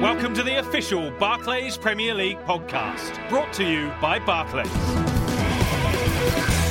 Welcome to the official Barclays Premier League podcast, brought to you by Barclays.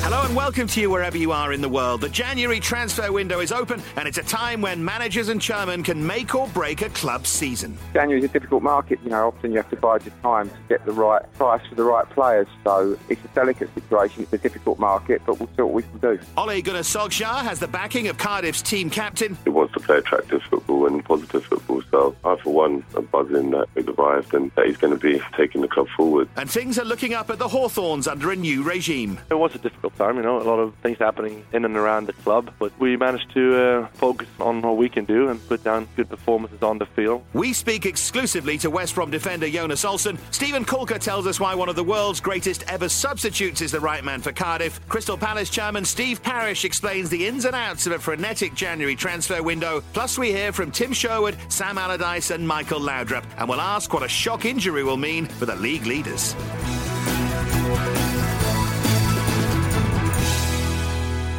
Hello and welcome to you wherever you are in the world. The January transfer window is open and it's a time when managers and chairmen can make or break a club's season. January is a difficult market, you know, often you have to bide your time to get the right price for the right players. So it's a delicate situation, it's a difficult market, but we'll see what we can do. Ole Gunnar Solskjaer has the backing of Cardiff's team captain. He wants to play attractive football and positive football, so I for one am buzzing that he's arrived and that he's going to be taking the club forward. And things are looking up at the Hawthorns under a new regime. It was a difficult time, you know, a lot of things happening in and around the club, but we managed to focus on what we can do and put down good performances on the field. We speak exclusively to West Brom defender Jonas Olsson. Stephen Coulter tells us why one of the world's greatest ever substitutes is the right man for Cardiff. Crystal Palace chairman Steve Parish explains the ins and outs of a frenetic January transfer window. Plus we hear from Tim Sherwood, Sam Allardyce and Michael Laudrup, and we'll ask what a shock injury will mean for the league leaders.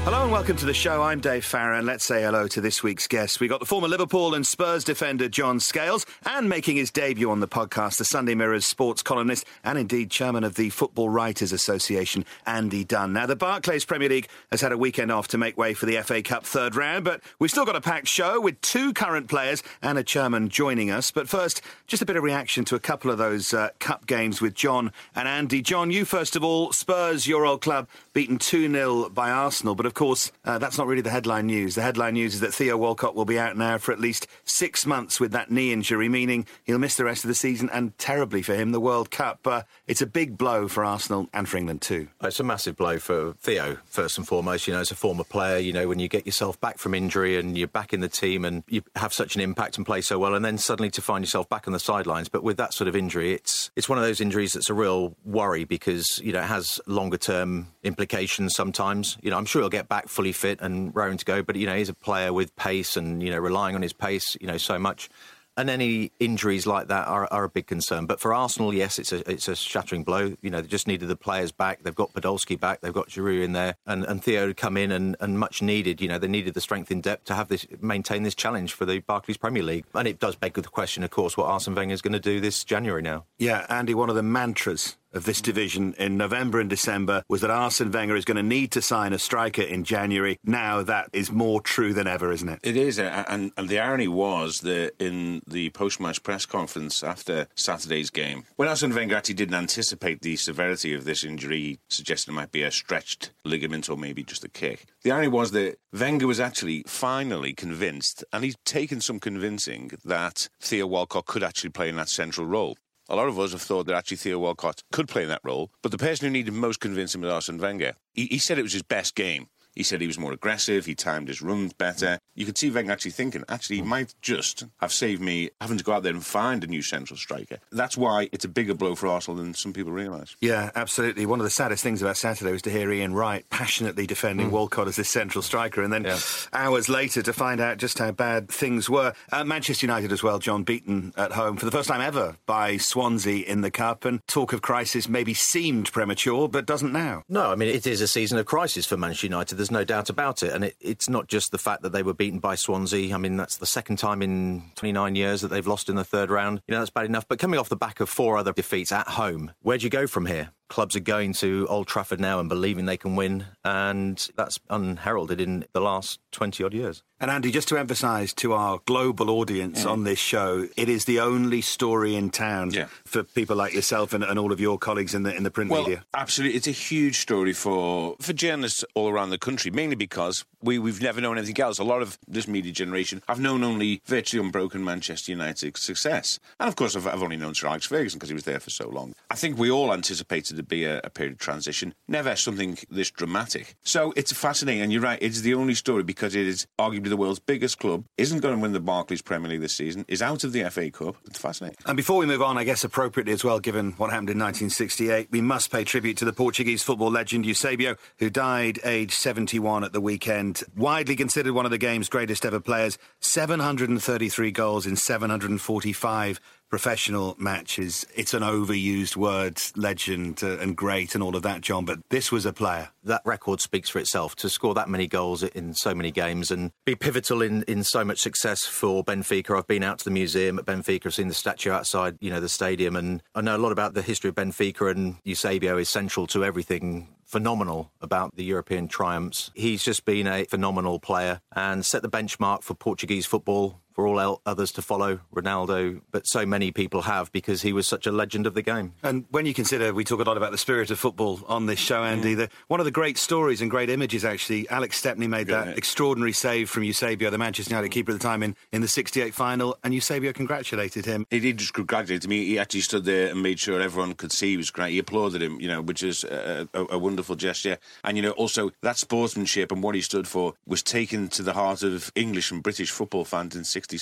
Hello and welcome to the show. I'm Dave Farrar, and let's say hello to this week's guest. We've got the former Liverpool and Spurs defender John Scales, and making his debut on the podcast, the Sunday Mirror's sports columnist and indeed chairman of the Football Writers Association, Andy Dunn. Now, the Barclays Premier League has had a weekend off to make way for the FA Cup third round, but we've still got a packed show with two current players and a chairman joining us. But first, just a bit of reaction to a couple of those cup games with John and Andy. John, you first of all, Spurs, your old club, beaten 2-0 by Arsenal, but Of course, that's not really the headline news. The headline news is that Theo Walcott will be out now for at least 6 months with that knee injury, meaning he'll miss the rest of the season and, terribly for him, the World Cup. It's a big blow for Arsenal and for England too. It's a massive blow for Theo, first and foremost. You know, as a former player, you know, when you get yourself back from injury and you're back in the team and you have such an impact and play so well, and then suddenly to find yourself back on the sidelines. But with that sort of injury, it's one of those injuries that's a real worry because, you know, it has longer-term implications sometimes. You know, I'm sure he'll get back fully fit and raring to go, but you know, he's a player with pace and, you know, relying on his pace, you know, so much, and any injuries like that are a big concern. But for Arsenal, yes, it's a shattering blow. You know, they just needed the players back. They've got Podolski back, they've got Giroud in there, and Theo to come in and much needed. You know, they needed the strength in depth to have this, maintain this challenge for the Barclays Premier League. And it does beg the question, of course, what Arsene Wenger is going to do this January now. Yeah, Andy, one of the mantras of this division in November and December was that Arsene Wenger is going to need to sign a striker in January. Now that is more true than ever, isn't it? It is, and the irony was that in the post-match press conference after Saturday's game, when Arsene Wenger actually didn't anticipate the severity of this injury, he suggested it might be a stretched ligament or maybe just a kick. The irony was that Wenger was actually finally convinced, and he's taken some convincing, that Theo Walcott could actually play in that central role. A lot of us have thought that actually Theo Walcott could play in that role, but the person who needed most convincing was Arsene Wenger. He said it was his best game. He said he was more aggressive, he timed his runs better. You could see Wenger actually thinking, actually, he might just have saved me having to go out there and find a new central striker. That's why it's a bigger blow for Arsenal than some people realise. Yeah, absolutely. One of the saddest things about Saturday was to hear Ian Wright passionately defending Walcott as this central striker, and then hours later to find out just how bad things were. Manchester United as well, John, beaten at home for the first time ever by Swansea in the Cup, and talk of crisis maybe seemed premature, but doesn't now. No, I mean, it is a season of crisis for Manchester United. There's no doubt about it. And it's not just the fact that they were beaten by Swansea. I mean, that's the second time in 29 years that they've lost in the third round. You know, that's bad enough. But coming off the back of 4 other defeats at home, where do you go from here? Clubs are going to Old Trafford now and believing they can win. And that's unheralded in the last 20-odd years. And Andy, just to emphasise to our global audience on this show, it is the only story in town for people like yourself and all of your colleagues in the print media. Absolutely. It's a huge story for journalists all around the country, mainly because we've never known anything else. A lot of this media generation have known only virtually unbroken Manchester United success. And, of course, I've only known Sir Alex Ferguson because he was there for so long. I think we all anticipated there'd be a period of transition, never something this dramatic. So it's fascinating, and you're right, it's the only story because it is arguably the world's biggest club, isn't going to win the Barclays Premier League this season, is out of the FA Cup. It's fascinating. And before we move on, I guess appropriately as well, given what happened in 1968, we must pay tribute to the Portuguese football legend Eusébio, who died aged 71 at the weekend. Widely considered one of the game's greatest ever players, 733 goals in 745 professional matches, it's an overused word, legend and great and all of that, John, but this was a player. That record speaks for itself, to score that many goals in so many games and be pivotal in so much success for Benfica. I've been out to the museum at Benfica, I've seen the statue outside, you know, the stadium, and I know a lot about the history of Benfica, and Eusébio is central to everything phenomenal about the European triumphs. He's just been a phenomenal player and set the benchmark for Portuguese football, for all others to follow, Ronaldo, but so many people have, because he was such a legend of the game. And when you consider, we talk a lot about the spirit of football on this show, Andy, that one of the great stories and great images, actually, Alex Stepney made that extraordinary save from Eusébio, the Manchester United keeper at the time, in the 68 final, and Eusébio congratulated him. He didn't just congratulate him, he actually stood there and made sure everyone could see he was great. He applauded him, you know, which is a wonderful gesture. And, you know, also that sportsmanship and what he stood for was taken to the heart of English and British football fans in 66. You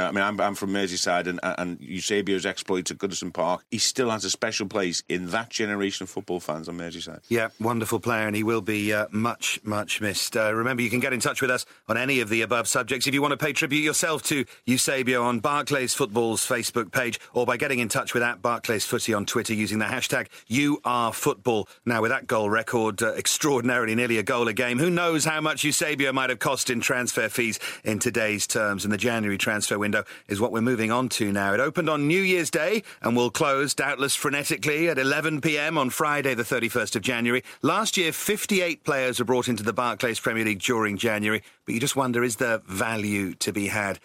know, I mean, I'm from Merseyside, and Eusébio's exploits at Goodison Park, he still has a special place in that generation of football fans on Merseyside. Yeah, wonderful player, and he will be much, much missed. Remember, you can get in touch with us on any of the above subjects if you want to pay tribute yourself to Eusébio on Barclays Football's Facebook page, or by getting in touch with @BarclaysFooty on Twitter using the hashtag YouAreFootball. Now, with that goal record, extraordinarily nearly a goal a game, who knows how much Eusébio might have cost in transfer fees in today's terms, and the January transfer window is what we're moving on to now. It opened on New Year's Day and will close, doubtless frenetically, at 11 p.m. on Friday the 31st of January. Last year, 58 players were brought into the Barclays Premier League during January, but you just wonder, is there value to be had?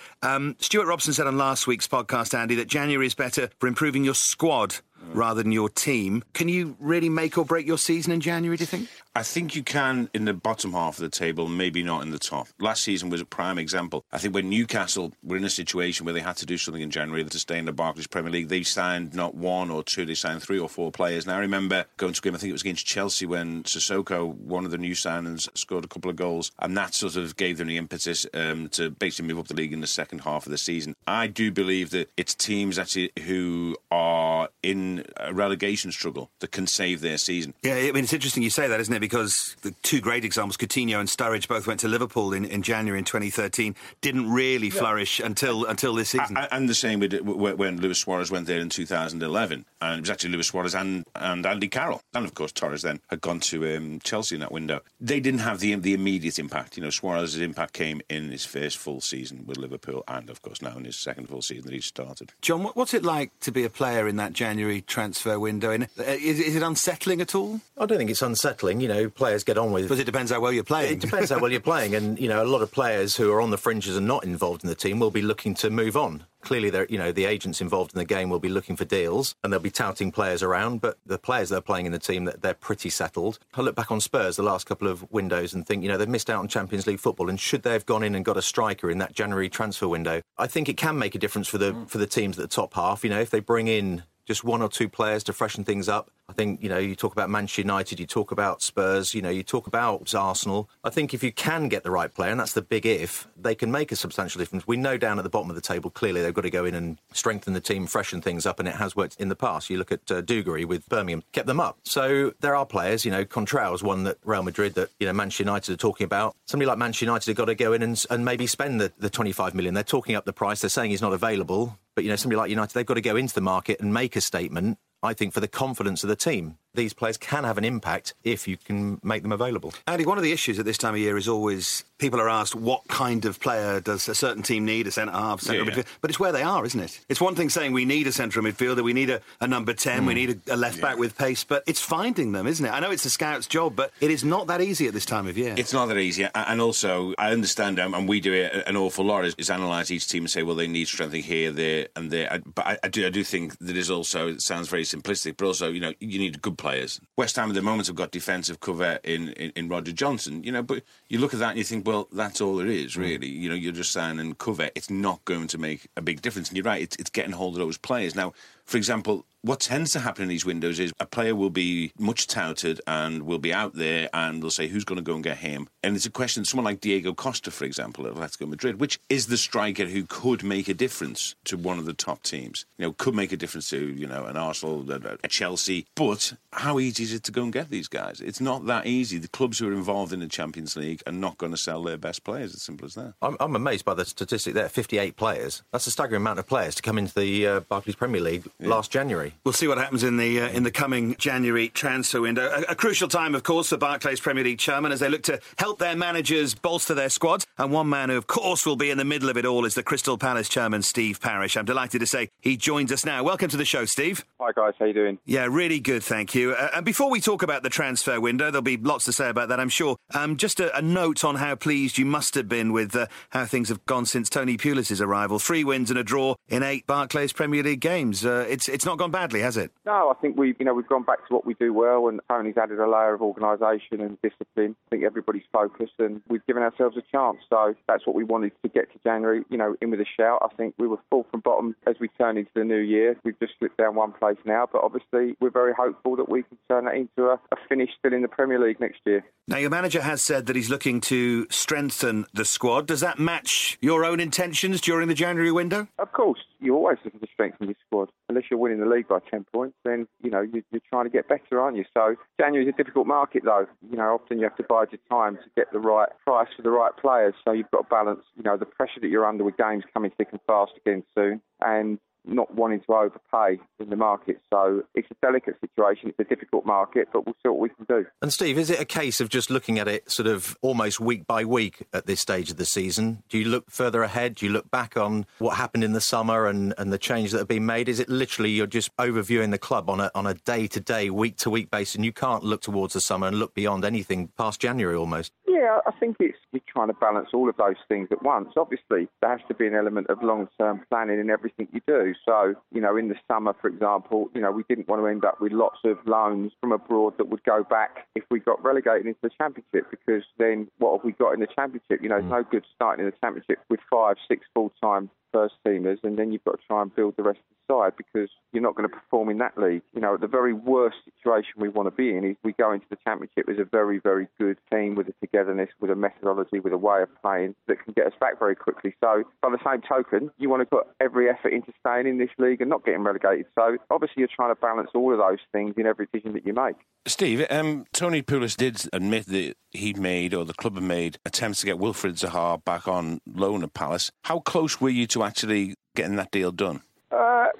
Stuart Robson said on last week's podcast, Andy, that January is better for improving your squad rather than your team. Can you really make or break your season in January, do you think? I think you can in the bottom half of the table, maybe not in the top. Last season was a prime example. I think when Newcastle were in a situation where they had to do something in January to stay in the Barclays Premier League, they signed not one or two, they signed three or four players. Now, I remember going to a game, I think it was against Chelsea, when Sissoko, one of the new signings, scored a couple of goals, and that sort of gave them the impetus to basically move up the league in the second half of the season. I do believe that it's teams actually who are in a relegation struggle that can save their season. Yeah, I mean, it's interesting you say that, isn't it? Because the two great examples, Coutinho and Sturridge, both went to Liverpool in January in 2013, didn't really flourish until this season. And the same with when Luis Suarez went there in 2011, and it was actually Luis Suarez and Andy Carroll, and of course Torres then had gone to Chelsea in that window. They didn't have the immediate impact. You know, Suarez's impact came in his first full season with Liverpool, and of course now in his second full season that he started. John, what's it like to be a player in that January transfer window? Is it unsettling at all? I don't think it's unsettling. You know, players get on with it. Because it depends how well you're playing. It depends how well you're playing. And, you know, a lot of players who are on the fringes and not involved in the team will be looking to move on. Clearly, you know, the agents involved in the game will be looking for deals and they'll be touting players around, but the players they're playing in the team, they're pretty settled. I look back on Spurs the last couple of windows and think, you know, they've missed out on Champions League football, and should they have gone in and got a striker in that January transfer window? I think it can make a difference for the teams at the top half. You know, if they bring in just one or two players to freshen things up. I think, you know, you talk about Manchester United, you talk about Spurs, you know, you talk about Arsenal. I think if you can get the right player, and that's the big if, they can make a substantial difference. We know down at the bottom of the table, clearly they've got to go in and strengthen the team, freshen things up, and it has worked in the past. You look at Dugarry with Birmingham, kept them up. So there are players, you know, Contrao's one that Real Madrid, that, you know, Manchester United are talking about. Somebody like Manchester United have got to go in and maybe spend the 25 million. They're talking up the price, they're saying he's not available. But, you know, somebody like United, they've got to go into the market and make a statement, I think, for the confidence of the team. These players can have an impact if you can make them available. Andy, one of the issues at this time of year is always people are asked what kind of player does a certain team need, a centre-half, central midfielder, but it's where they are, isn't it? It's one thing saying we need a central midfielder, we need a number 10, we need a left-back with pace, but it's finding them, isn't it? I know it's the scout's job, but it is not that easy at this time of year. It's not that easy, and also I understand, and we do it an awful lot, is analyse each team and say, well, they need strengthening here, there and there, but I do think that is also, it sounds very simplistic, but also, you know, you need good players. West Ham at the moment have got defensive cover in Roger Johnson, you know, but you look at that and you think, well, that's all there is, really. You know, you're just signing cover. It's not going to make a big difference. And you're right, it's getting hold of those players. Now, for example, what tends to happen in these windows is a player will be much touted and will be out there and will say, who's going to go and get him? And it's a question, someone like Diego Costa, for example, at Atletico Madrid, which is the striker who could make a difference to one of the top teams. You know, could make a difference to, you know, an Arsenal, a Chelsea. But how easy is it to go and get these guys? It's not that easy. The clubs who are involved in the Champions League are not going to sell their best players. It's simple as that. I'm amazed by the statistic there, 58 players. That's a staggering amount of players to come into the Barclays Premier League last January. We'll see what happens in the coming January transfer window. A crucial time, of course, for Barclays Premier League chairman as they look to help their managers bolster their squads. And one man who, of course, will be in the middle of it all is the Crystal Palace chairman, Steve Parish. I'm delighted to say he joins us now. Welcome to the show, Steve. Hi, guys. How you doing? Yeah, really good, thank you. And before we talk about the transfer window, there'll be lots to say about that, I'm sure. Just a note on how pleased you must have been with how things have gone since Tony Pulis' arrival. 3 wins and a draw in 8 Barclays Premier League games. It's not gone badly, has it? No, I think we've gone back to what we do well, and Tony's added a layer of organisation and discipline. I think everybody's focused and we've given ourselves a chance, so that's what we wanted to get to January, you know, in with a shout. I think we were full from bottom as we turn into the new year. We've just slipped down 1 place now, but obviously we're very hopeful that we can turn that into a finish still in the Premier League next year. Now, your manager has said that he's looking to strengthen the squad. Does that match your own intentions during the January window? Of course. You're always looking to strengthen your squad. Unless you're winning the league by 10 points, then, you know, you're trying to get better, aren't you? So January's a difficult market, though. You know, often you have to bide your time to get the right price for the right players. So you've got to balance, you know, the pressure that you're under with games coming thick and fast again soon and not wanting to overpay in the market. So it's a delicate situation. It's a difficult market, but we'll see what we can do. And Steve, is it a case of just looking at it sort of almost week by week at this stage of the season? Do you look further ahead? Do you look back on what happened in the summer and the changes that have been made? Is it literally you're just overviewing the club on a day-to-day, week-to-week basis and you can't look towards the summer and look beyond anything past January almost? Yeah, I think you're trying to balance all of those things at once. Obviously, there has to be an element of long-term planning in everything you do. So, you know, in the summer, for example, you know, we didn't want to end up with lots of loans from abroad that would go back if we got relegated into the Championship, because then what have we got in the Championship? You know, it's no good starting in the Championship with 5-6 full-time first teamers, and then you've got to try and build the rest of the side because you're not going to perform in that league. You know, the very worst situation we want to be in is we go into the Championship as a very, very good team with a togetherness, with a methodology, with a way of playing that can get us back very quickly. So, by the same token, you want to put every effort into staying in this league and not getting relegated. So, obviously, you're trying to balance all of those things in every decision that you make. Steve, Tony Pulis did admit that he'd made, or the club had made, attempts to get Wilfried Zaha back on loan at Palace. How close were you to actually getting that deal done?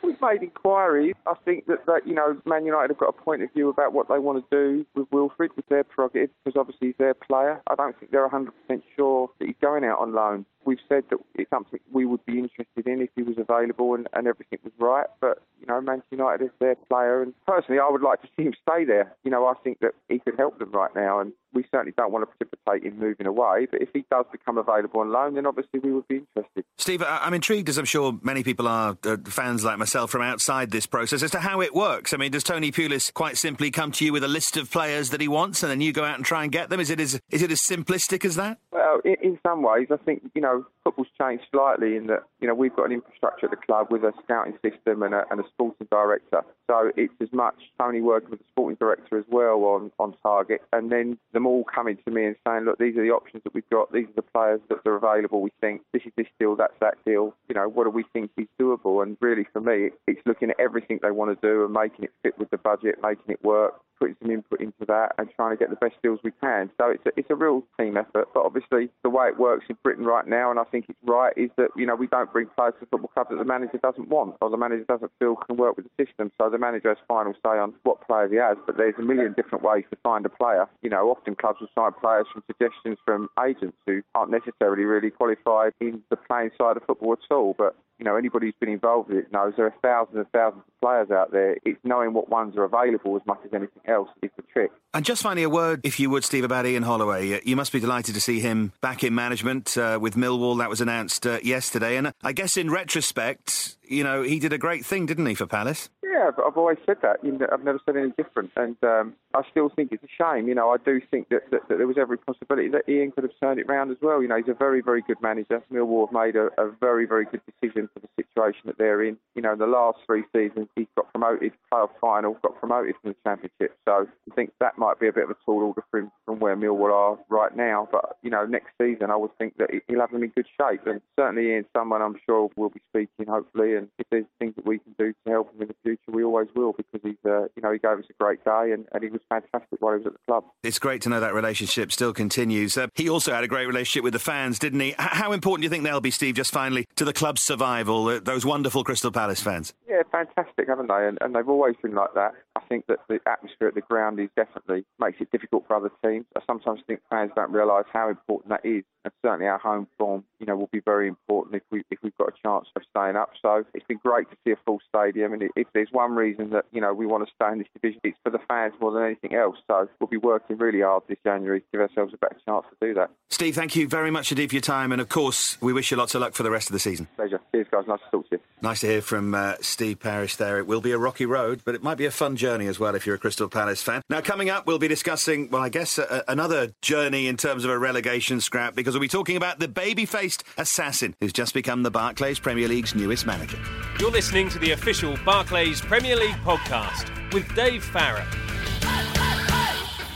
We've made inquiries. I think that, you know, Man United have got a point of view about what they want to do with Wilfried, with their prerogative, because obviously he's their player. I don't think they're 100% sure that he's going out on loan. We've said that it's something we would be interested in if he was available and everything was right, but, you know, Manchester United is their player, and personally I would like to see him stay there. You know, I think that he could help them right now, and we certainly don't want to precipitate him moving away, but if he does become available on loan, then obviously we would be interested. Steve, I'm intrigued, as I'm sure many people are, fans like myself from outside this process, as to how it works. I mean, does Tony Pulis quite simply come to you with a list of players that he wants and then you go out and try and get them? Is it as simplistic as that? Well, in some ways, I think, you know, football's changed slightly in that, you know, we've got an infrastructure at the club with a scouting system and a sporting director. So it's as much Tony working with the sporting director as well on target, and then them all coming to me and saying, look, these are the options that we've got, these are the players that are available, we think this is this deal, that's that deal, you know, what do we think is doable? And really for me, it's looking at everything they want to do and making it fit with the budget, making it work, putting some input into that and trying to get the best deals we can. So it's a real team effort, but obviously the way it works in Britain right now, and I think it's right, is that, you know, we don't bring players to football clubs that the manager doesn't want or the manager doesn't feel can work with the system. So the manager has final say on what player he has, but there's a million different ways to find a player. You know, often clubs will sign players from suggestions from agents who aren't necessarily really qualified in the playing side of football at all, but you know, anybody who's been involved with it knows there are thousands and thousands of players out there. It's knowing what ones are available as much as anything else is the trick. And just finally, a word, if you would, Steve, about Ian Holloway. You must be delighted to see him back in management with Millwall. That was announced yesterday. And I guess in retrospect, you know, he did a great thing, didn't he, for Palace? Yeah, I've always said that. You know, I've never said anything different. And I still think it's a shame. You know, I do think that there was every possibility that Ian could have turned it round as well. You know, he's a very, very good manager. Millwall have made a very, very good decision for the situation that they're in. You know, in the last three seasons, he got promoted, playoff final, got promoted from the Championship. So I think that might be a bit of a tall order for him from where Millwall are right now. But, you know, next season, I would think that he'll have them in good shape. And certainly Ian's someone I'm sure will be speaking, hopefully. And if there's things that we can do to help him in the future, we always will, because he's, you know, he gave us a great day and he was fantastic while he was at the club. It's great to know that relationship still continues. He also had a great relationship with the fans, didn't he? How important do you think they'll be, Steve, just finally, to the club's survival, those wonderful Crystal Palace fans? Yeah, fantastic, haven't they? And they've always been like that. I think that the atmosphere at the ground is definitely makes it difficult for other teams. I sometimes think fans don't realise how important that is, and certainly our home form, you know, will be very important if we've got a chance of staying up. So it's been great to see a full stadium, and if there's one reason that, you know, we want to stay in this division, it's for the fans more than anything else. So we'll be working really hard this January to give ourselves a better chance to do that. Steve, thank you very much indeed for your time, and of course we wish you lots of luck for the rest of the season. Pleasure. Cheers, guys. Nice to talk to you. Nice to hear from Steve Parish there. It will be a rocky road, but it might be a fun journey as well if you're a Crystal Palace fan. Now, coming up, we'll be discussing, well, I guess, another journey in terms of a relegation scrap, because we'll be talking about the baby-faced assassin who's just become the Barclays Premier League's newest manager. You're listening to the official Barclays Premier League podcast with Dave Farrer.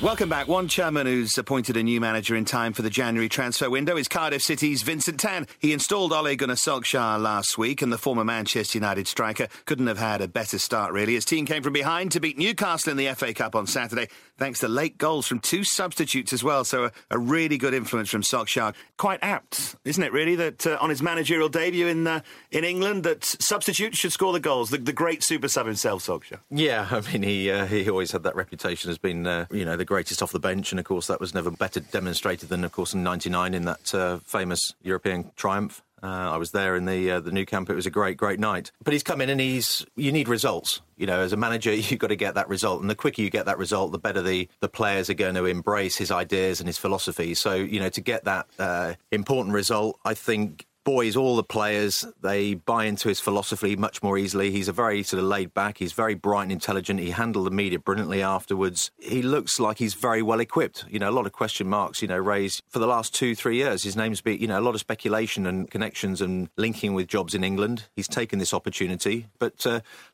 Welcome back. One chairman who's appointed a new manager in time for the January transfer window is Cardiff City's Vincent Tan. He installed Ole Gunnar Solskjaer last week, and the former Manchester United striker couldn't have had a better start, really. His team came from behind to beat Newcastle in the FA Cup on Saturday, thanks to late goals from two substitutes as well. So a really good influence from Solskjaer. Quite apt, isn't it, really, that on his managerial debut in England, that substitutes should score the goals. The great super sub himself, Solskjaer. Yeah, I mean, he always had that reputation as being, you know, the greatest off the bench, and of course that was never better demonstrated than, of course, in '99 in that famous European triumph. I was there in the new camp. It was a great, great night. But he's come in and you need results. You know, as a manager, you've got to get that result. And the quicker you get that result, the better the players are going to embrace his ideas and his philosophy. So, you know, to get that important result, I think... Boys, all the players, they buy into his philosophy much more easily. He's a very sort of laid back. He's very bright and intelligent. He handled the media brilliantly afterwards. He looks like he's very well equipped. You know, a lot of question marks, you know, raised for the last 2-3 years. His name's been, you know, a lot of speculation and connections and linking with jobs in England. He's taken this opportunity, but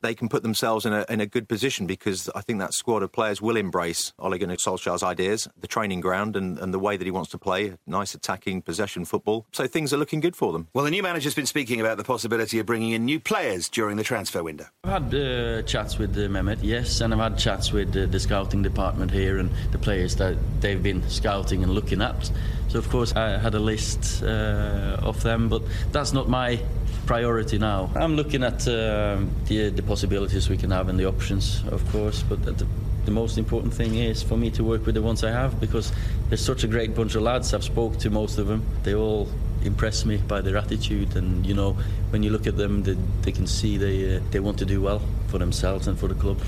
they can put themselves in a good position, because I think that squad of players will embrace Ole Gunnar Solskjaer's ideas, the training ground and the way that he wants to play, nice attacking possession football. So things are looking good for them. Well, the new manager's been speaking about the possibility of bringing in new players during the transfer window. I've had chats with Mehmet, yes, and I've had chats with the scouting department here and the players that they've been scouting and looking at. So, of course, I had a list of them, but that's not my priority now. I'm looking at the possibilities we can have and the options, of course, but the most important thing is for me to work with the ones I have, because there's such a great bunch of lads. I've spoke to most of them. They all impress me by their attitude, and, you know, when you look at them, they can see they want to do well for themselves and for the club.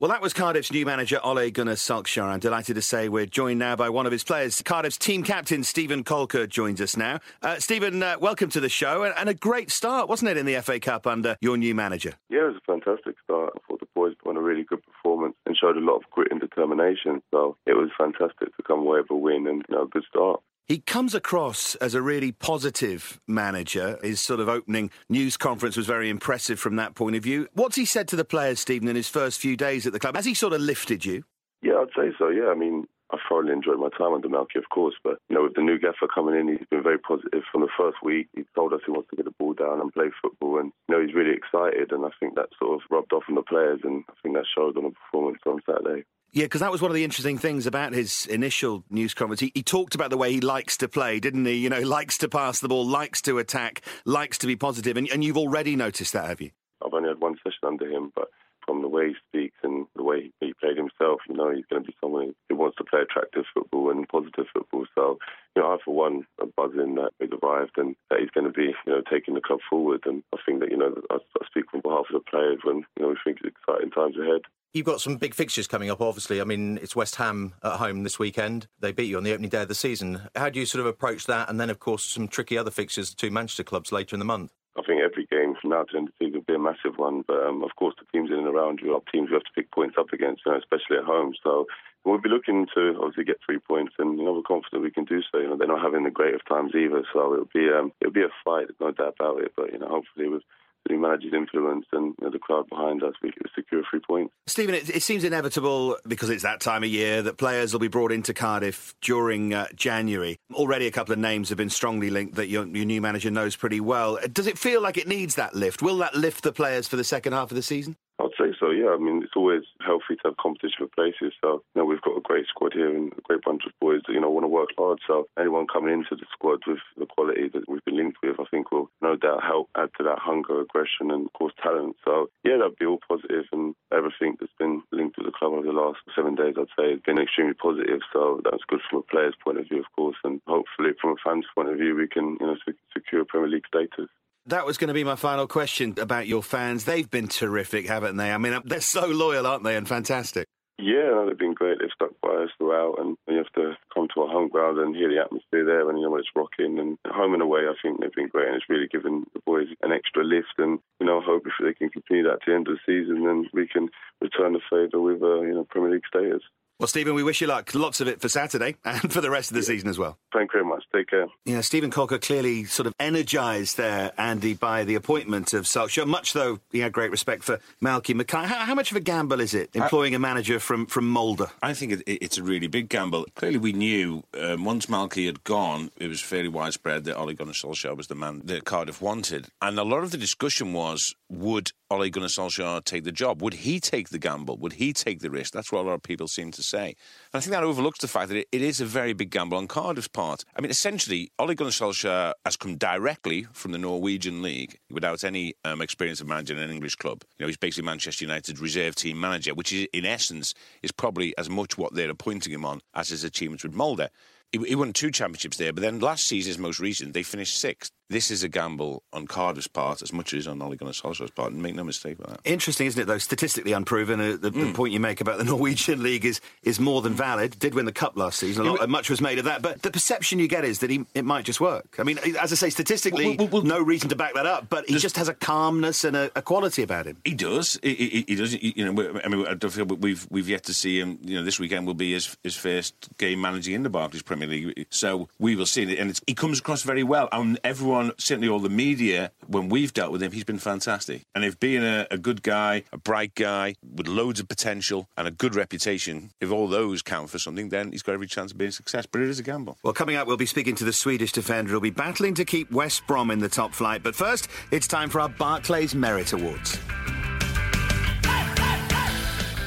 Well, that was Cardiff's new manager, Ole Gunnar Solskjaer. I'm delighted to say we're joined now by one of his players. Cardiff's team captain, Stephen Colker, joins us now. Stephen, welcome to the show, and a great start, wasn't it, in the FA Cup under your new manager? Yeah, it was a fantastic start. I thought the boys put on a really good performance and showed a lot of grit and determination, so it was fantastic to come away with a win and, you know, a good start. He comes across as a really positive manager. His sort of opening news conference was very impressive from that point of view. What's he said to the players, Stephen, in his first few days at the club? Has he sort of lifted you? Yeah, I'd say so, yeah. I mean, I thoroughly enjoyed my time under Malky, of course, but, you know, with the new gaffer coming in, he's been very positive from the first week. He told us he wants to get the ball down and play football, and, you know, he's really excited, and I think that sort of rubbed off on the players, and I think that showed on the performance on Saturday. Yeah, because that was one of the interesting things about his initial news conference. He talked about the way he likes to play, didn't he? You know, he likes to pass the ball, likes to attack, likes to be positive. And you've already noticed that, have you? I've only had one session under him, but from the way he speaks and the way he played himself, you know, he's going to be someone who wants to play attractive football and positive football. So, you know, I, for one, am buzzing that he's arrived and that he's going to be, you know, taking the club forward. And I think that, you know, I speak on behalf of the players when, you know, we think it's exciting times ahead. You've got some big fixtures coming up, obviously. I mean, it's West Ham at home this weekend. They beat you on the opening day of the season. How do you sort of approach that? And then, of course, some tricky other fixtures to Manchester clubs later in the month. I think every game game from now to end the season will be a massive one. But, of course, the teams in and around you are teams you have to pick points up against, you know, especially at home. So we'll be looking to obviously get 3 points, and we're confident we can do so. You know, they're not having the greatest times either, so it'll be a fight, no doubt about it. But, you know, hopefully with the manager's influence and, you know, the crowd behind us, we can secure 3 points. Stephen, it seems inevitable, because it's that time of year, that players will be brought into Cardiff during January. Already a couple of names have been strongly linked that your new manager knows pretty well. Does it feel like it needs that lift? Will that lift the players for the second half of the season? I'd say so, yeah. I mean, it's always healthy to have competition for places. So, you know, we've got a great squad here and a great bunch of boys that, you know, want to work hard. So anyone coming into the squad with the quality that we've been linked with, I think will no doubt help add to that hunger, aggression and, of course, talent. So, yeah, that'd be all positive. And everything that's been linked with the club over the last 7 days, I'd say, has been extremely positive. So that's good from a player's point of view, of course. And hopefully from a fan's point of view, we can, you know, secure Premier League status. That was going to be my final question about your fans. They've been terrific, haven't they? I mean, they're so loyal, aren't they, and fantastic. Yeah, no, they've been great. They've stuck by us throughout, and you have to come to our home ground and hear the atmosphere there, and you know when it's rocking. And home and away, I think they've been great, and it's really given the boys an extra lift. And you know, I hope if they can continue that to the end of the season, then we can return the favour with you know, Premier League status. Well, Stephen, we wish you luck. Lots of it for Saturday and for the rest of the season as well. Thank you very much. Take care. Yeah, Stephen Cocker clearly sort of energised there, Andy, by the appointment of Solskjaer, much though he had great respect for Malky Mackay. How much of a gamble is it, employing a manager from Mulder? I think it's a really big gamble. Clearly we knew once Malky had gone, it was fairly widespread that Ole Gunnar Solskjaer was the man that Cardiff wanted. And a lot of the discussion was, would Ole Gunnar Solskjaer take the job? Would he take the gamble? Would he take the risk? That's what a lot of people seem to say. And I think that overlooks the fact that it is a very big gamble on Cardiff's part. I mean, essentially, Ole Gunnar Solskjaer has come directly from the Norwegian League without any experience of managing an English club. You know, he's basically Manchester United's reserve team manager, which is, in essence, is probably as much what they're appointing him on as his achievements with Mulder. He won 2 championships there, but then last season's most recent, they finished 6th. This is a gamble on Cardiff's part as much as on Ole Gunnar Solskjaer's part, and make no mistake about that. Interesting, isn't it, though? Statistically unproven, the point you make about the Norwegian League is more than valid. Did win the Cup last season, much was made of that, but the perception you get is that it might just work. I mean, as I say, statistically, no reason to back that up, but he just has a calmness and a quality about him. He does. He does. You know, I mean, I don't feel we've yet to see him. You know, this weekend will be his first game managing in the Barclays Premier League, so we will see it, and he comes across very well, and everyone, certainly all the media, when we've dealt with him, he's been fantastic. And if being a good guy, a bright guy, with loads of potential and a good reputation, if all those count for something, then he's got every chance of being a success. But it is a gamble. Well, coming up, we'll be speaking to the Swedish defender who'll be battling to keep West Brom in the top flight. But first, it's time for our Barclays Merit Awards.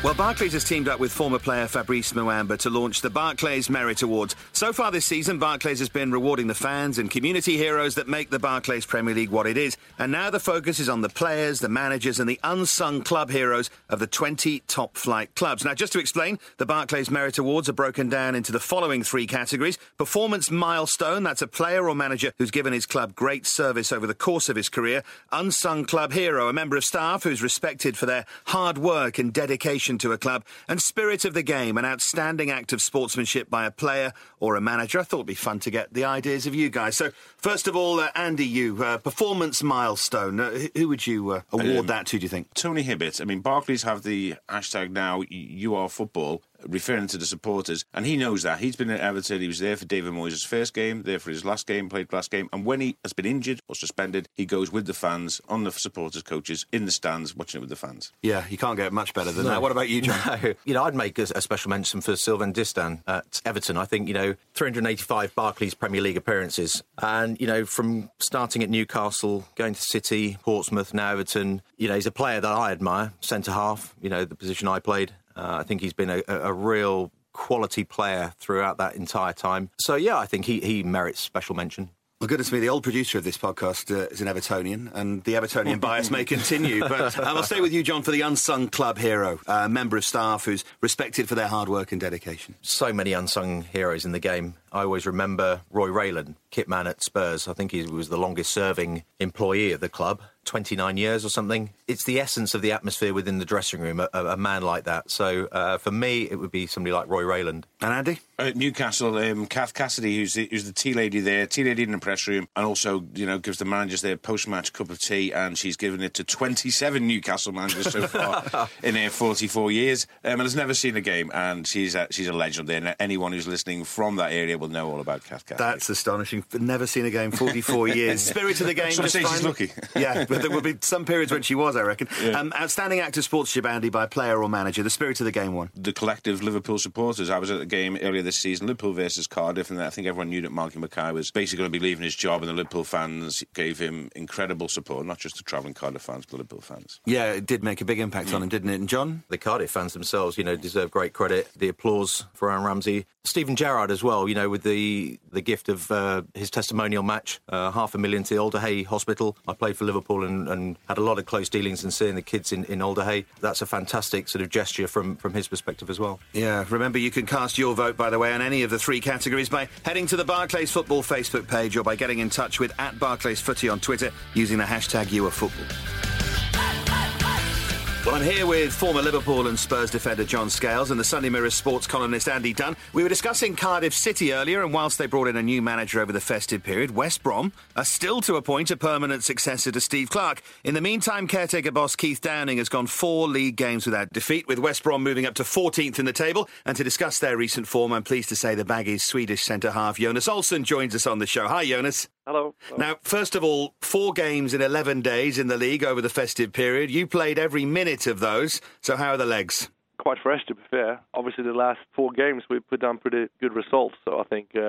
Well, Barclays has teamed up with former player Fabrice Muamba to launch the Barclays Merit Awards. So far this season, Barclays has been rewarding the fans and community heroes that make the Barclays Premier League what it is. And now the focus is on the players, the managers and the unsung club heroes of the 20 top-flight clubs. Now, just to explain, the Barclays Merit Awards are broken down into the following 3 categories. Performance milestone, that's a player or manager who's given his club great service over the course of his career. Unsung club hero, a member of staff who's respected for their hard work and dedication to a club. And spirit of the game, an outstanding act of sportsmanship by a player or a manager. I thought it'd be fun to get the ideas of you guys. So, first of all, Andy, you, performance milestone. Who would you award that to, do you think? Tony Hibbett. I mean, Barclays have the hashtag now, YouAreFootball, referring to the supporters, and he knows that. He's been at Everton, he was there for David Moyes' first game, there for his last game, played last game, and when he has been injured or suspended, he goes with the fans, on the supporters' coaches, in the stands, watching it with the fans. Yeah, you can't get much better than that. What about you, John? No. You know, I'd make a special mention for Sylvain Distan at Everton. I think, you know, 385 Barclays Premier League appearances, and, you know, from starting at Newcastle, going to City, Portsmouth, now Everton, you know, he's a player that I admire, centre-half, you know, the position I played. I think he's been a real quality player throughout that entire time. So, yeah, I think he merits special mention. Well, goodness me, the old producer of this podcast is an Evertonian, and the Evertonian bias may continue. But I'll stay with you, John, for the unsung club hero, a member of staff who's respected for their hard work and dedication. So many unsung heroes in the game. I always remember Roy Rayland, kit man at Spurs. I think he was the longest serving employee of the club, 29 years or something. It's the essence of the atmosphere within the dressing room, a man like that. So for me, it would be somebody like Roy Rayland. And Andy? At Newcastle, Kath Cassidy, who's the tea lady there, tea lady in the press room, and also, you know, gives the managers their post-match cup of tea, and she's given it to 27 Newcastle managers so far in her 44 years, and has never seen a game, and she's a legend there. And anyone who's listening from that area will know all about Kath Cassidy. That's astonishing. Never seen a game, 44 years. Spirit of the game. Some say she's lucky. Yeah, but there will be some periods when she was, I reckon. Yeah. Outstanding act of sportsmanship, Andy, by player or manager. The spirit of the game one. The collective Liverpool supporters. I was at the game earlier this season, Liverpool versus Cardiff, and I think everyone knew that Malky Mackay was basically going to be leaving his job, and the Liverpool fans gave him incredible support, not just the travelling Cardiff fans, but the Liverpool fans. Yeah, it did make a big impact on him, didn't it? And John? The Cardiff fans themselves, you know, deserve great credit. The applause for Aaron Ramsey. Stephen Gerrard as well, you know, with the gift of his testimonial match, $500,000 to the Alderhay Hospital. I played for Liverpool and had a lot of close dealings and seeing the kids in Alderhay. That's a fantastic sort of gesture from his perspective as well. Yeah, remember you can cast your vote, by the way, on any of the three categories by heading to the Barclays Football Facebook page or by getting in touch with @BarclaysFooty on Twitter using the hashtag YouAreFootball. Well, I'm here with former Liverpool and Spurs defender John Scales and the Sunday Mirror sports columnist Andy Dunn. We were discussing Cardiff City earlier, and whilst they brought in a new manager over the festive period, West Brom are still to appoint a permanent successor to Steve Clark. In the meantime, caretaker boss Keith Downing has gone 4 league games without defeat, with West Brom moving up to 14th in the table. And to discuss their recent form, I'm pleased to say the Baggies' Swedish centre-half Jonas Olsson joins us on the show. Hi, Jonas. Hello. Now, first of all, 4 games in 11 days in the league over the festive period. You played every minute of those. So how are the legs? Quite fresh, to be fair. Obviously, the last 4 games, we put down pretty good results. So I think, you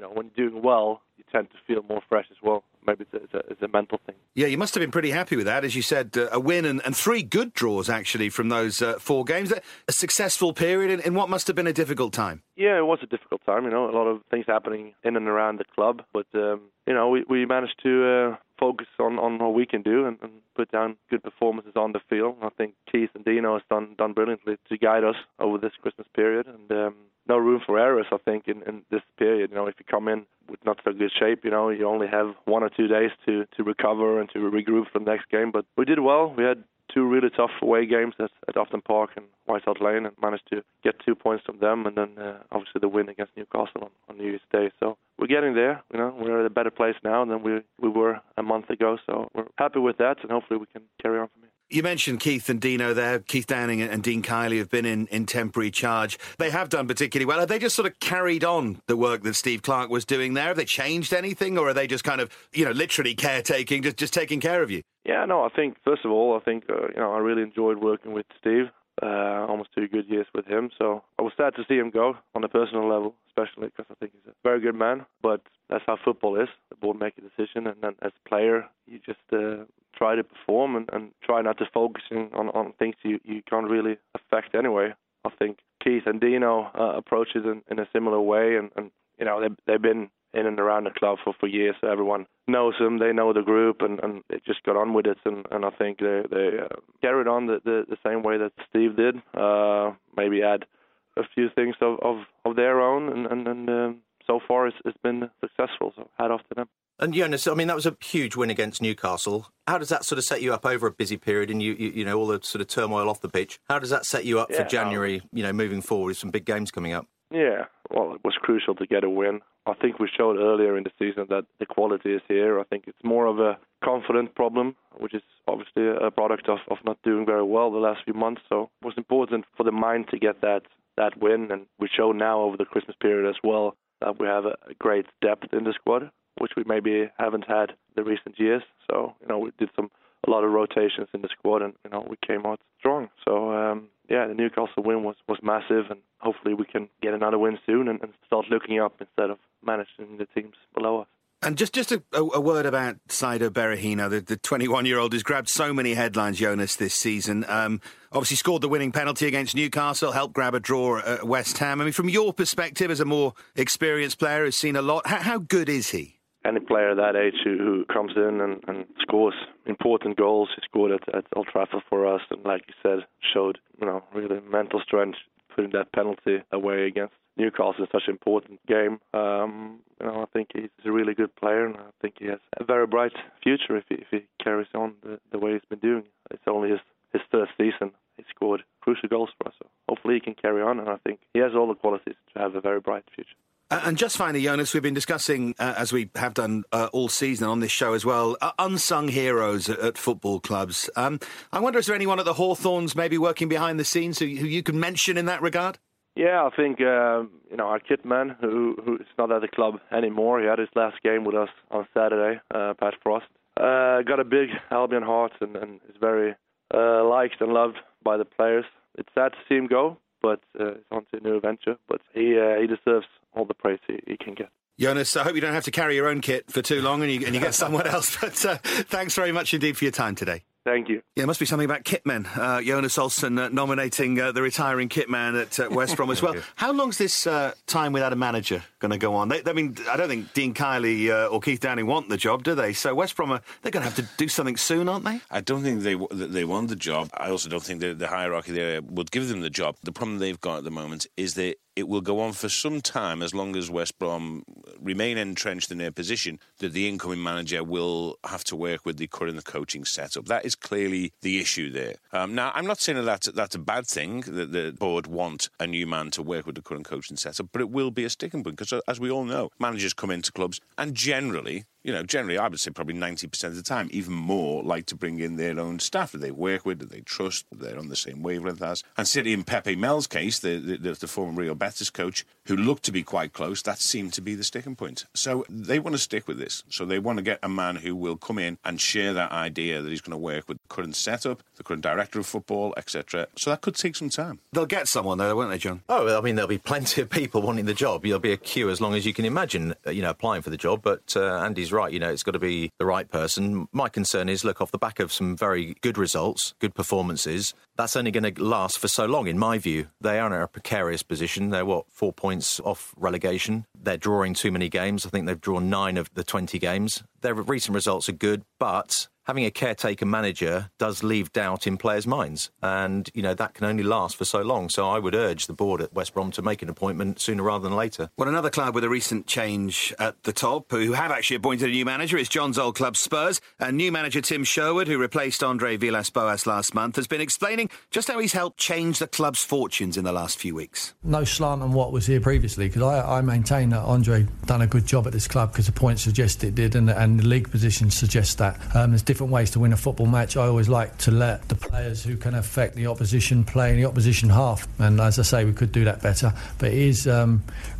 know, when you're doing well, you tend to feel more fresh as well. Maybe it's a mental thing. Yeah, you must have been pretty happy with that. As you said, a win and 3 good draws, actually, from those 4 games. A successful period in what must have been a difficult time. Yeah, it was a difficult time, you know, a lot of things happening in and around the club. But, you know, we managed to focus on what we can do and put down good performances on the field. I think Keith and Dino has done brilliantly to guide us over this Christmas period. And no room for errors, I think, in this period. You know, if you come in with not so good shape, you know, you only have 1 or 2 days to recover and to regroup for the next game. But we did well. We had 2 really tough away games at Upton Park and White Hart Lane and managed to get 2 points from them, and then obviously the win against Newcastle on New Year's Day. So we're getting there, you know, we're at a better place now than we were a month ago. So we're happy with that, and hopefully we can carry on from here. You mentioned Keith and Dino there. Keith Downing and Dean Kiely have been in temporary charge. They have done particularly well. Have they just sort of carried on the work that Steve Clark was doing there? Have they changed anything, or are they just kind of, you know, literally caretaking, just taking care of you? Yeah, no, I think, first of all, you know, I really enjoyed working with Steve. Almost 2 good years with him. So I was sad to see him go on a personal level, especially because I think he's a very good man. But that's how football is. The board make a decision, and then as a player, you just try to perform and try not to focus on things you can't really affect anyway. I think Keith and Dino approach it in a similar way, and you know, they've been in and around the club for years, so everyone knows them, they know the group, and they just got on with it, and I think they carried on the same way that Steve did, maybe add a few things of their own, and so far it's been successful, so hat off to them. And Jonas, I mean, that was a huge win against Newcastle. How does that sort of set you up over a busy period and, you know, all the sort of turmoil off the pitch? How does that set you up for January, you know, moving forward with some big games coming up? Yeah, well, it was crucial to get a win. I think we showed earlier in the season that the quality is here. I think it's more of a confidence problem, which is obviously a product of not doing very well the last few months. So it was important for the mind to get that win. And we show now over the Christmas period as well that we have a great depth in the squad, which we maybe haven't had the recent years. So, you know, we did a lot of rotations in the squad, and, you know, we came out strong. So, yeah, the Newcastle win was massive, and hopefully we can get another win soon and start looking up instead of managing the teams below us. And just a word about Saido Berahino, the 21-year-old who's grabbed so many headlines, Jonas, this season. Obviously scored the winning penalty against Newcastle, helped grab a draw at West Ham. I mean, from your perspective as a more experienced player who's seen a lot, how good is he? Any player that age who comes in and scores important goals, he scored at Old Trafford for us, and like you said, showed, you know, really mental strength, putting that penalty away against Newcastle in such an important game. I think he's a really good player, and I think he has a very bright future if he carries on the way he's been doing. It's only his third season. He scored crucial goals for us, so hopefully he can carry on, and I think he has all the qualities to have a very bright future. And just finally, Jonas, we've been discussing, as we have done all season on this show as well, unsung heroes at football clubs. I wonder, is there anyone at the Hawthorns maybe working behind the scenes who you can mention in that regard? Yeah, I think, our kit man, who is not at the club anymore. He had his last game with us on Saturday, Pat Frost. Got a big Albion heart and is very liked and loved by the players. It's sad to see him go, but it's on to a new adventure. But he deserves all the praise he can get. Jonas, I hope you don't have to carry your own kit for too long and you get someone else. But thanks very much indeed for your time today. Thank you. Yeah, it must be something about kitmen. Jonas Olsson nominating the retiring kitman at West Brom as well. How long's this time without a manager going to go on? I don't think Dean Kiely or Keith Downing want the job, do they? So West Brom, they're going to have to do something soon, aren't they? I don't think they want the job. I also don't think the hierarchy there would give them the job. The problem they've got at the moment is that it will go on for some time, as long as West Brom remain entrenched in their position, that the incoming manager will have to work with the current coaching setup. That is clearly the issue there. Now, I'm not saying that's a bad thing, that the board want a new man to work with the current coaching setup, but it will be a sticking point, because as we all know, managers come into clubs and generally, I would say probably 90% of the time, even more, like to bring in their own staff that they work with, that they trust, that they're on the same wavelength as. And City in Pepe Mel's case, the former Real Betis coach, who looked to be quite close, that seemed to be the sticking point. So they want to stick with this. So they want to get a man who will come in and share that idea that he's going to work with the current setup, the current director of football, etc. So that could take some time. They'll get someone there, won't they, John? Oh, I mean, there'll be plenty of people wanting the job. There'll be a queue as long as you can imagine, applying for the job. But Andy's right, it's got to be the right person. My concern is, look, off the back of some very good results, good performances, that's only going to last for so long, in my view. They are in a precarious position. They're, 4 points off relegation. They're drawing too many games. I think they've drawn 9 of the 20 games. Their recent results are good, but having a caretaker manager does leave doubt in players' minds. And, that can only last for so long. So I would urge the board at West Brom to make an appointment sooner rather than later. Well, another club with a recent change at the top, who have actually appointed a new manager, is John's old club Spurs. And new manager Tim Sherwood, who replaced Andre Villas-Boas last month, has been explaining just how he's helped change the club's fortunes in the last few weeks. No slant on what was here previously, because I maintain that Andre done a good job at this club, because the points suggest it did, and the league position suggests that. There's different ways to win a football match. I always like to let the players who can affect the opposition play in the opposition half, and as I say, we could do that better, but it is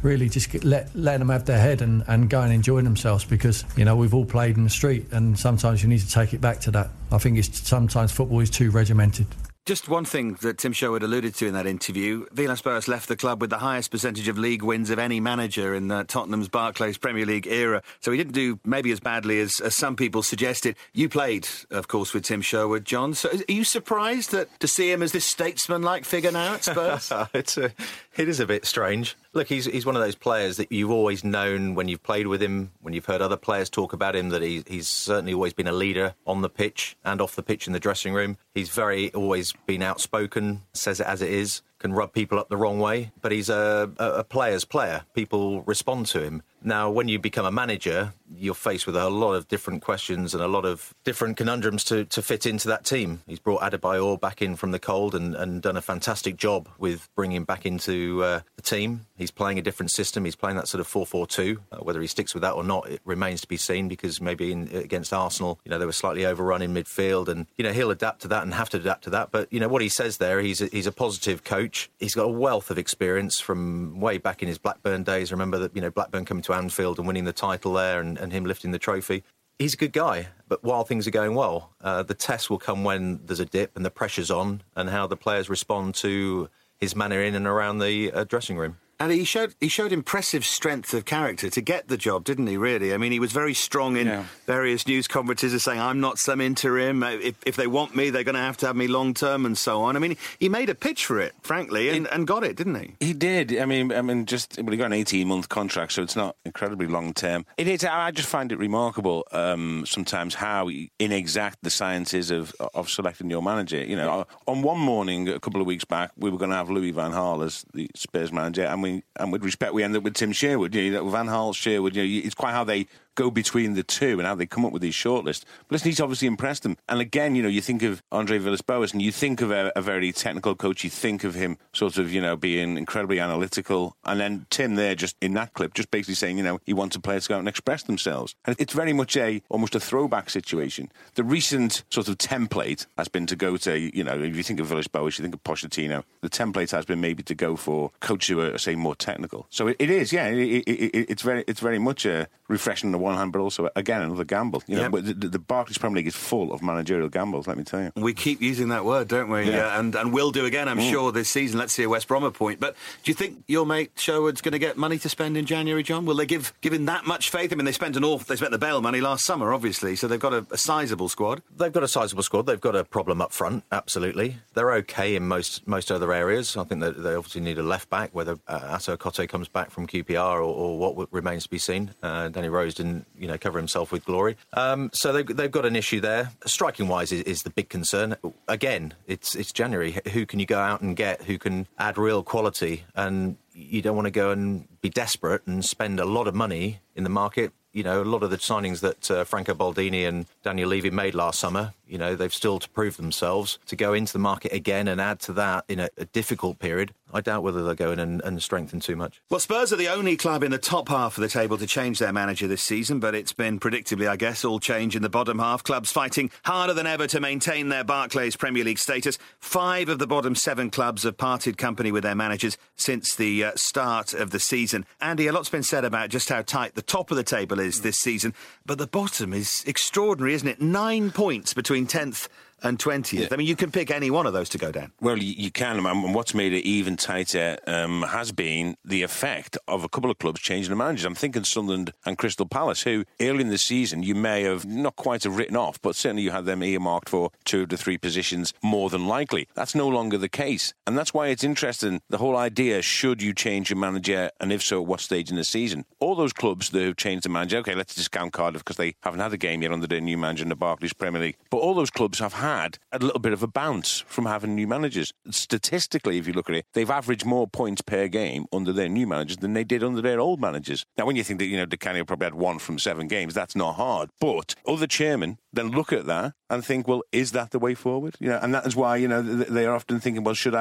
really just letting them have their head and go and enjoy themselves, because we've all played in the street, and sometimes you need to take it back to that. I think it's sometimes football is too regimented. Just one thing that Tim Sherwood alluded to in that interview, Villas-Boas left the club with the highest percentage of league wins of any manager in Tottenham's Barclays Premier League era, so he didn't do maybe as badly as some people suggested. You played, of course, with Tim Sherwood, John, so are you surprised to see him as this statesman-like figure now at Spurs? It is a bit strange. Look, he's one of those players that you've always known when you've played with him, when you've heard other players talk about him, that he's certainly always been a leader on the pitch and off the pitch in the dressing room. He's always been outspoken, says it as it is, can rub people up the wrong way, but he's a player's player. People respond to him. Now, when you become a manager, you're faced with a lot of different questions and a lot of different conundrums to fit into that team. He's brought Adebayor back in from the cold and done a fantastic job with bringing him back into the team. He's playing a different system. He's playing that sort of 4-4-2. Whether he sticks with that or not, it remains to be seen, because maybe against Arsenal, they were slightly overrun in midfield, and, he'll adapt to that and have to adapt to that. But, what he says there, he's a positive coach. He's got a wealth of experience from way back in his Blackburn days. Remember that, Blackburn coming to Anfield and winning the title there and him lifting the trophy. He's a good guy, but while things are going well, the test will come when there's a dip and the pressure's on, and how the players respond to his manner in and around the dressing room. And he showed impressive strength of character to get the job, didn't he, really? I mean, he was very strong in various news conferences of saying, I'm not some interim. If they want me, they're going to have me long-term and so on. I mean, he made a pitch for it, frankly, and got it, didn't he? He did. I mean, well, he got an 18-month contract, so it's not incredibly long-term. It is. I just find it remarkable sometimes how inexact the science is of selecting your manager. You know, on one morning a couple of weeks back, we were going to have Louis van Gaal as the Spurs manager, and with respect, we end up with Tim Sherwood. You know, Van Gaal, Sherwood, you know, it's quite how they go between the two and how they come up with these shortlists. But listen, he's obviously impressed them. And again, you know, you think of Andre Villas-Boas and you think of a very technical coach. You think of him sort of, you know, being incredibly analytical. And then Tim there, just in that clip, just basically saying, you know, he wants players to go out and express themselves. And it's very much almost a throwback situation. The recent sort of template has been to go to, you know, if you think of Villas-Boas, you think of Pochettino. The template has been maybe to go for coaches who are, say, more technical. So it's very much a refreshing on one hand, but also, again, another gamble. You know, but the Barclays Premier League is full of managerial gambles, let me tell you. We keep using that word, don't we? Yeah. And we'll do again, I'm sure, this season. Let's see a West Brom point. But do you think your mate Sherwood's going to get money to spend in January, John? Will they give him that much faith? I mean, they spent the bail money last summer, obviously, so they've got a sizable squad. They've got a sizable squad. They've got a problem up front, absolutely. They're okay in most other areas. I think that they obviously need a left-back, whether Ato Koté comes back from QPR or what remains to be seen. Danny Rose didn't, you know, cover himself with glory. So they've got an issue there. Striking-wise is the big concern. Again, it's January. Who can you go out and get? Who can add real quality? And you don't want to go and be desperate and spend a lot of money in the market. You know, a lot of the signings that Franco Baldini and Daniel Levy made last summer, you know, they've still to prove themselves. To go into the market again and add to that in a difficult period, I doubt whether they'll go in and strengthen too much. Well, Spurs are the only club in the top half of the table to change their manager this season, but it's been predictably, I guess, all change in the bottom half. Clubs fighting harder than ever to maintain their Barclays Premier League status. 5 of the bottom 7 clubs have parted company with their managers since the start of the season. Andy, a lot's been said about just how tight the top of the table is this season, but the bottom is extraordinary, isn't it? 9 points between 10th and 20th. Yeah. I mean, you can pick any one of those to go down. Well, you can. And what's made it even tighter has been the effect of a couple of clubs changing the managers. I'm thinking Sunderland and Crystal Palace, who early in the season you may have not quite have written off, but certainly you had them earmarked for 2 of the 3 positions more than likely. That's no longer the case. And that's why it's interesting, the whole idea, should you change your manager, and if so, at what stage in the season? All those clubs that have changed the manager, OK, let's discount Cardiff because they haven't had a game yet under their new manager in the Barclays Premier League, but all those clubs have had a little bit of a bounce from having new managers. Statistically, if you look at it, they've averaged more points per game under their new managers than they did under their old managers. Now, when you think that, you know, De Canio probably had 1 from 7 games, that's not hard. But other chairmen then look at that and think, well, is that the way forward? You know, and that is why, you know, they are often thinking, well, should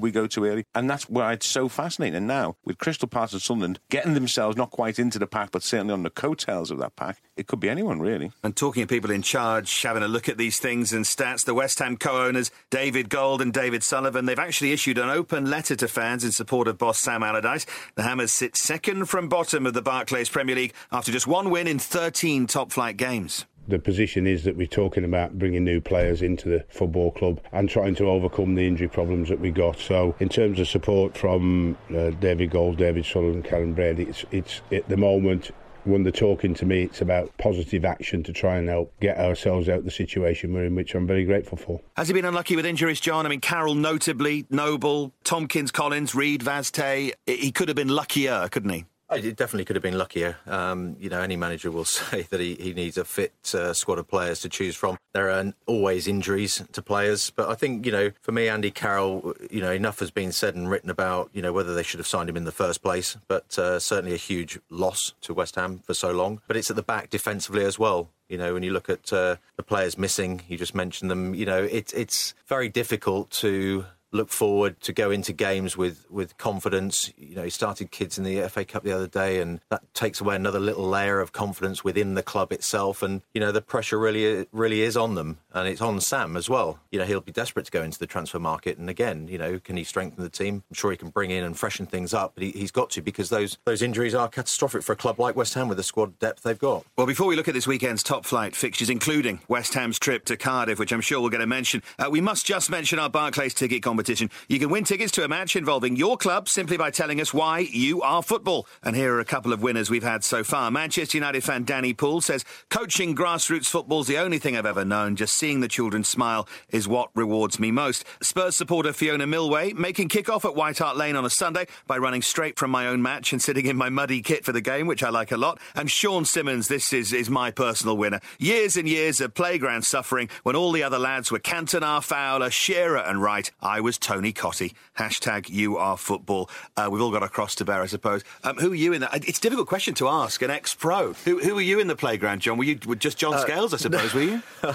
we go too early? And that's why it's so fascinating. And now, with Crystal Palace and Sunderland getting themselves not quite into the pack, but certainly on the coattails of that pack, it could be anyone, really. And talking of people in charge, having a look at these things and stats, the West Ham co-owners, David Gold and David Sullivan, they've actually issued an open letter to fans in support of boss Sam Allardyce. The Hammers sit second from bottom of the Barclays Premier League after just 1 win in 13 top-flight games. The position is that we're talking about bringing new players into the football club and trying to overcome the injury problems that we got. So in terms of support from David Gold, David Sullivan, Karen Brady, it's at the moment, when they're talking to me, it's about positive action to try and help get ourselves out of the situation we're in, which I'm very grateful for. Has he been unlucky with injuries, John? I mean, Carroll notably, Noble, Tompkins, Collins, Reid, Vazte. He could have been luckier, couldn't he? It definitely could have been luckier. You know, any manager will say that he needs a fit squad of players to choose from. There are always injuries to players, but I think, you know, for me, Andy Carroll, you know, enough has been said and written about, you know, whether they should have signed him in the first place, but certainly a huge loss to West Ham for so long. But it's at the back defensively as well. You know, when you look at the players missing, you just mentioned them, you know, it's very difficult to look forward to go into games with confidence. You know, he started kids in the FA Cup the other day, and that takes away another little layer of confidence within the club itself. And, you know, the pressure really is on them, and it's on Sam as well. You know, he'll be desperate to go into the transfer market. And again, you know, can he strengthen the team? I'm sure he can bring in and freshen things up, but he's got to, because those injuries are catastrophic for a club like West Ham with the squad depth they've got. Well, before we look at this weekend's top flight fixtures, including West Ham's trip to Cardiff, which I'm sure we'll get a mention, we must just mention our Barclays ticket conversation. competition. You can win tickets to a match involving your club simply by telling us why you are football. And here are a couple of winners we've had so far. Manchester United fan Danny Poole says, coaching grassroots football's the only thing I've ever known. Just seeing the children smile is what rewards me most. Spurs supporter Fiona Milway, making kick-off at White Hart Lane on a Sunday by running straight from my own match and sitting in my muddy kit for the game, which I like a lot. And Sean Simmons, this is my personal winner. Years and years of playground suffering when all the other lads were Cantona, Fowler, Shearer and Wright. I was Tony Cottee. Hashtag you are football. We've all got a cross to bear, I suppose. Who are you in that? It's a difficult question to ask an ex-pro. Who were you in the playground, John? Were you just John Scales, I suppose, were you? No,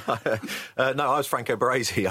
I was Franco Baresi.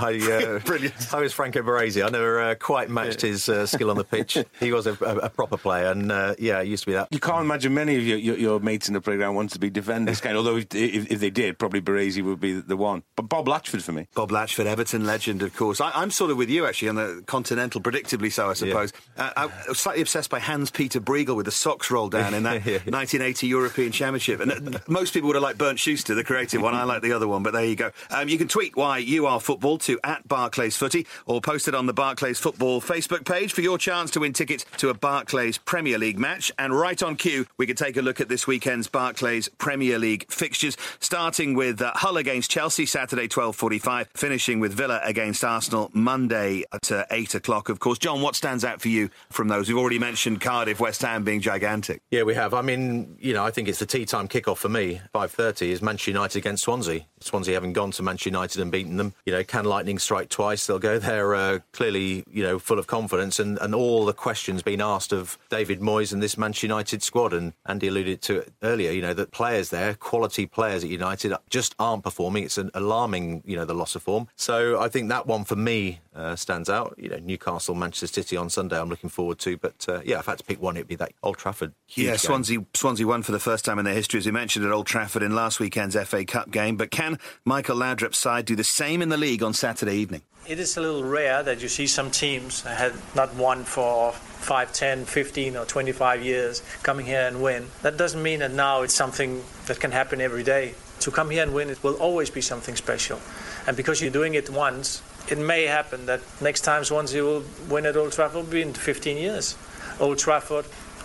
Brilliant. I was Franco Baresi. I never quite matched his skill on the pitch. He was a proper player and, yeah, it used to be that. You can't imagine many of your mates in the playground wanted to be defenders, kind of, although if they did, probably Baresi would be the one. But Bob Latchford for me. Bob Latchford, Everton legend, of course. I'm sort of with you, actually, on the Continental, predictably so, I suppose. Yeah. I was slightly obsessed by Hans-Peter Briegel with the socks rolled down in that 1980 European Championship. And most people would have liked Bernd Schuster, the creative one. I like the other one, but there you go. You can tweet why you are football to @BarclaysFooty or post it on the Barclays Football Facebook page for your chance to win tickets to a Barclays Premier League match. And right on cue, we can take a look at this weekend's Barclays Premier League fixtures, starting with Hull against Chelsea, Saturday 12:45, finishing with Villa against Arsenal, Monday at 8 o'clock, of course. John, what stands out for you from those? We've already mentioned Cardiff, West Ham being gigantic. Yeah, we have. I mean, you know, I think it's the tea time kickoff for me, 5:30, is Manchester United against Swansea. Swansea haven't gone to Manchester United and beaten them. You know, can lightning strike twice? They'll go there clearly, you know, full of confidence and all the questions being asked of David Moyes and this Manchester United squad. And Andy alluded to it earlier, you know, that players there, quality players at United, just aren't performing. It's an alarming, you know, the loss of form. So I think that one for me stands out. You know, Newcastle, Manchester City on Sunday, I'm looking forward to. But yeah, if I had to pick one, it'd be that Old Trafford. Yeah, Swansea won for the first time in their history, as we mentioned, at Old Trafford in last weekend's FA Cup game. But can Michael Laudrup's side do the same in the league on Saturday evening? It is a little rare that you see some teams that have not won for 5, 10, 15 or 25 years coming here and win. That doesn't mean that now it's something that can happen every day. To come here and win, it will always be something special. And because you're doing it once, it may happen that next time Swansea will win at Old Trafford will be in 15 years. Old Trafford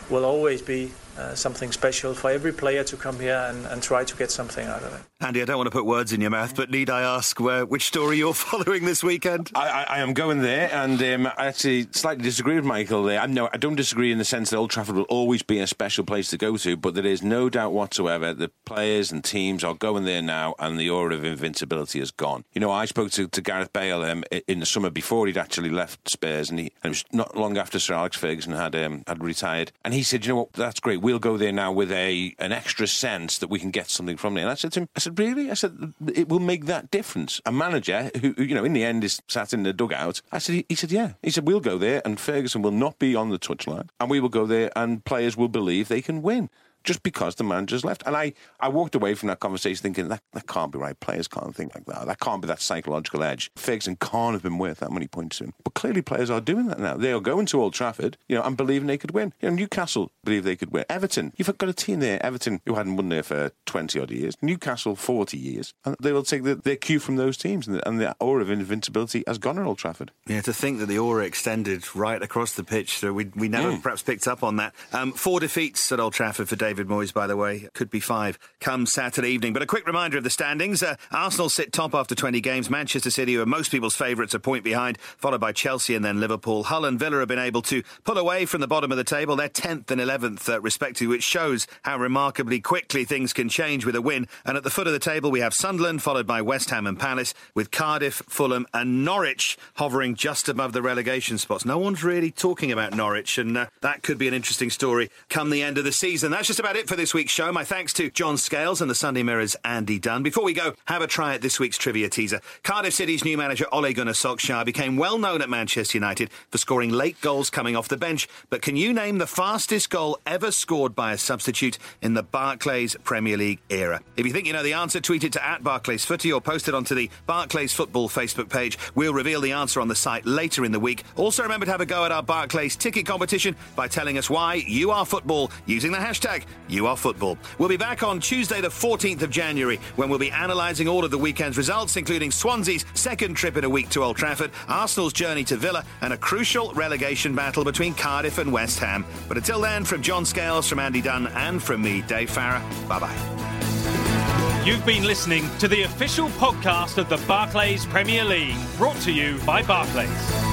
will always be something special for every player to come here and try to get something out of it. Andy, I don't want to put words in your mouth, but need I ask which story you're following this weekend? I am going there, and I actually slightly disagree with Michael there. I don't disagree in the sense that Old Trafford will always be a special place to go to, but there is no doubt whatsoever that players and teams are going there now, and the aura of invincibility is gone. You know, I spoke to Gareth Bale in the summer before he'd actually left Spurs, and it was not long after Sir Alex Ferguson had retired, and he said, you know what, that's great. We'll go there now with an extra sense that we can get something from there. And I said to him, really? I said, it will make that difference. A manager who you know, in the end is sat in the dugout. I said, he said, yeah. He said, we'll go there and Ferguson will not be on the touchline and we will go there and players will believe they can win. Just because the manager's left. And I walked away from that conversation thinking, that can't be right. Players can't think like that. That can't be that psychological edge. Ferguson can't have been worth that many points to him. But clearly players are doing that now. They are going to Old Trafford, you know, and believing they could win. You know, Newcastle believe they could win. Everton, you've got a team there, Everton, who hadn't won there for 20-odd years. Newcastle, 40 years. And they will take their cue from those teams. And the aura of invincibility has gone at Old Trafford. Yeah, to think that the aura extended right across the pitch. So we never perhaps picked up on that. 4 defeats at Old Trafford for David Moyes, by the way, could be 5 come Saturday evening. But a quick reminder of the standings. Arsenal sit top after 20 games. Manchester City, who are most people's favourites, a point behind, followed by Chelsea and then Liverpool. Hull and Villa have been able to pull away from the bottom of the table. They're 10th and 11th, respectively, which shows how remarkably quickly things can change with a win. And at the foot of the table, we have Sunderland, followed by West Ham and Palace, with Cardiff, Fulham and Norwich hovering just above the relegation spots. No one's really talking about Norwich, and that could be an interesting story come the end of the season. That's just about it for this week's show. My thanks to John Scales and the Sunday Mirror's Andy Dunn. Before we go, have a try at this week's trivia teaser. Cardiff City's new manager Ole Gunnar Solskjaer became well known at Manchester United for scoring late goals coming off the bench. But can you name the fastest goal ever scored by a substitute in the Barclays Premier League era? If you think you know the answer, tweet it to @BarclaysFooty or post it onto the Barclays Football Facebook page. We'll reveal the answer on the site later in the week. Also remember to have a go at our Barclays ticket competition by telling us why you are football using the hashtag You Are Football. We'll be back on Tuesday the 14th of January when we'll be analysing all of the weekend's results, including Swansea's second trip in a week to Old Trafford, Arsenal's journey to Villa and a crucial relegation battle between Cardiff and West Ham. But until then, from John Scales, from Andy Dunn and from me, Dave Farah, bye-bye. You've been listening to the official podcast of the Barclays Premier League, brought to you by Barclays.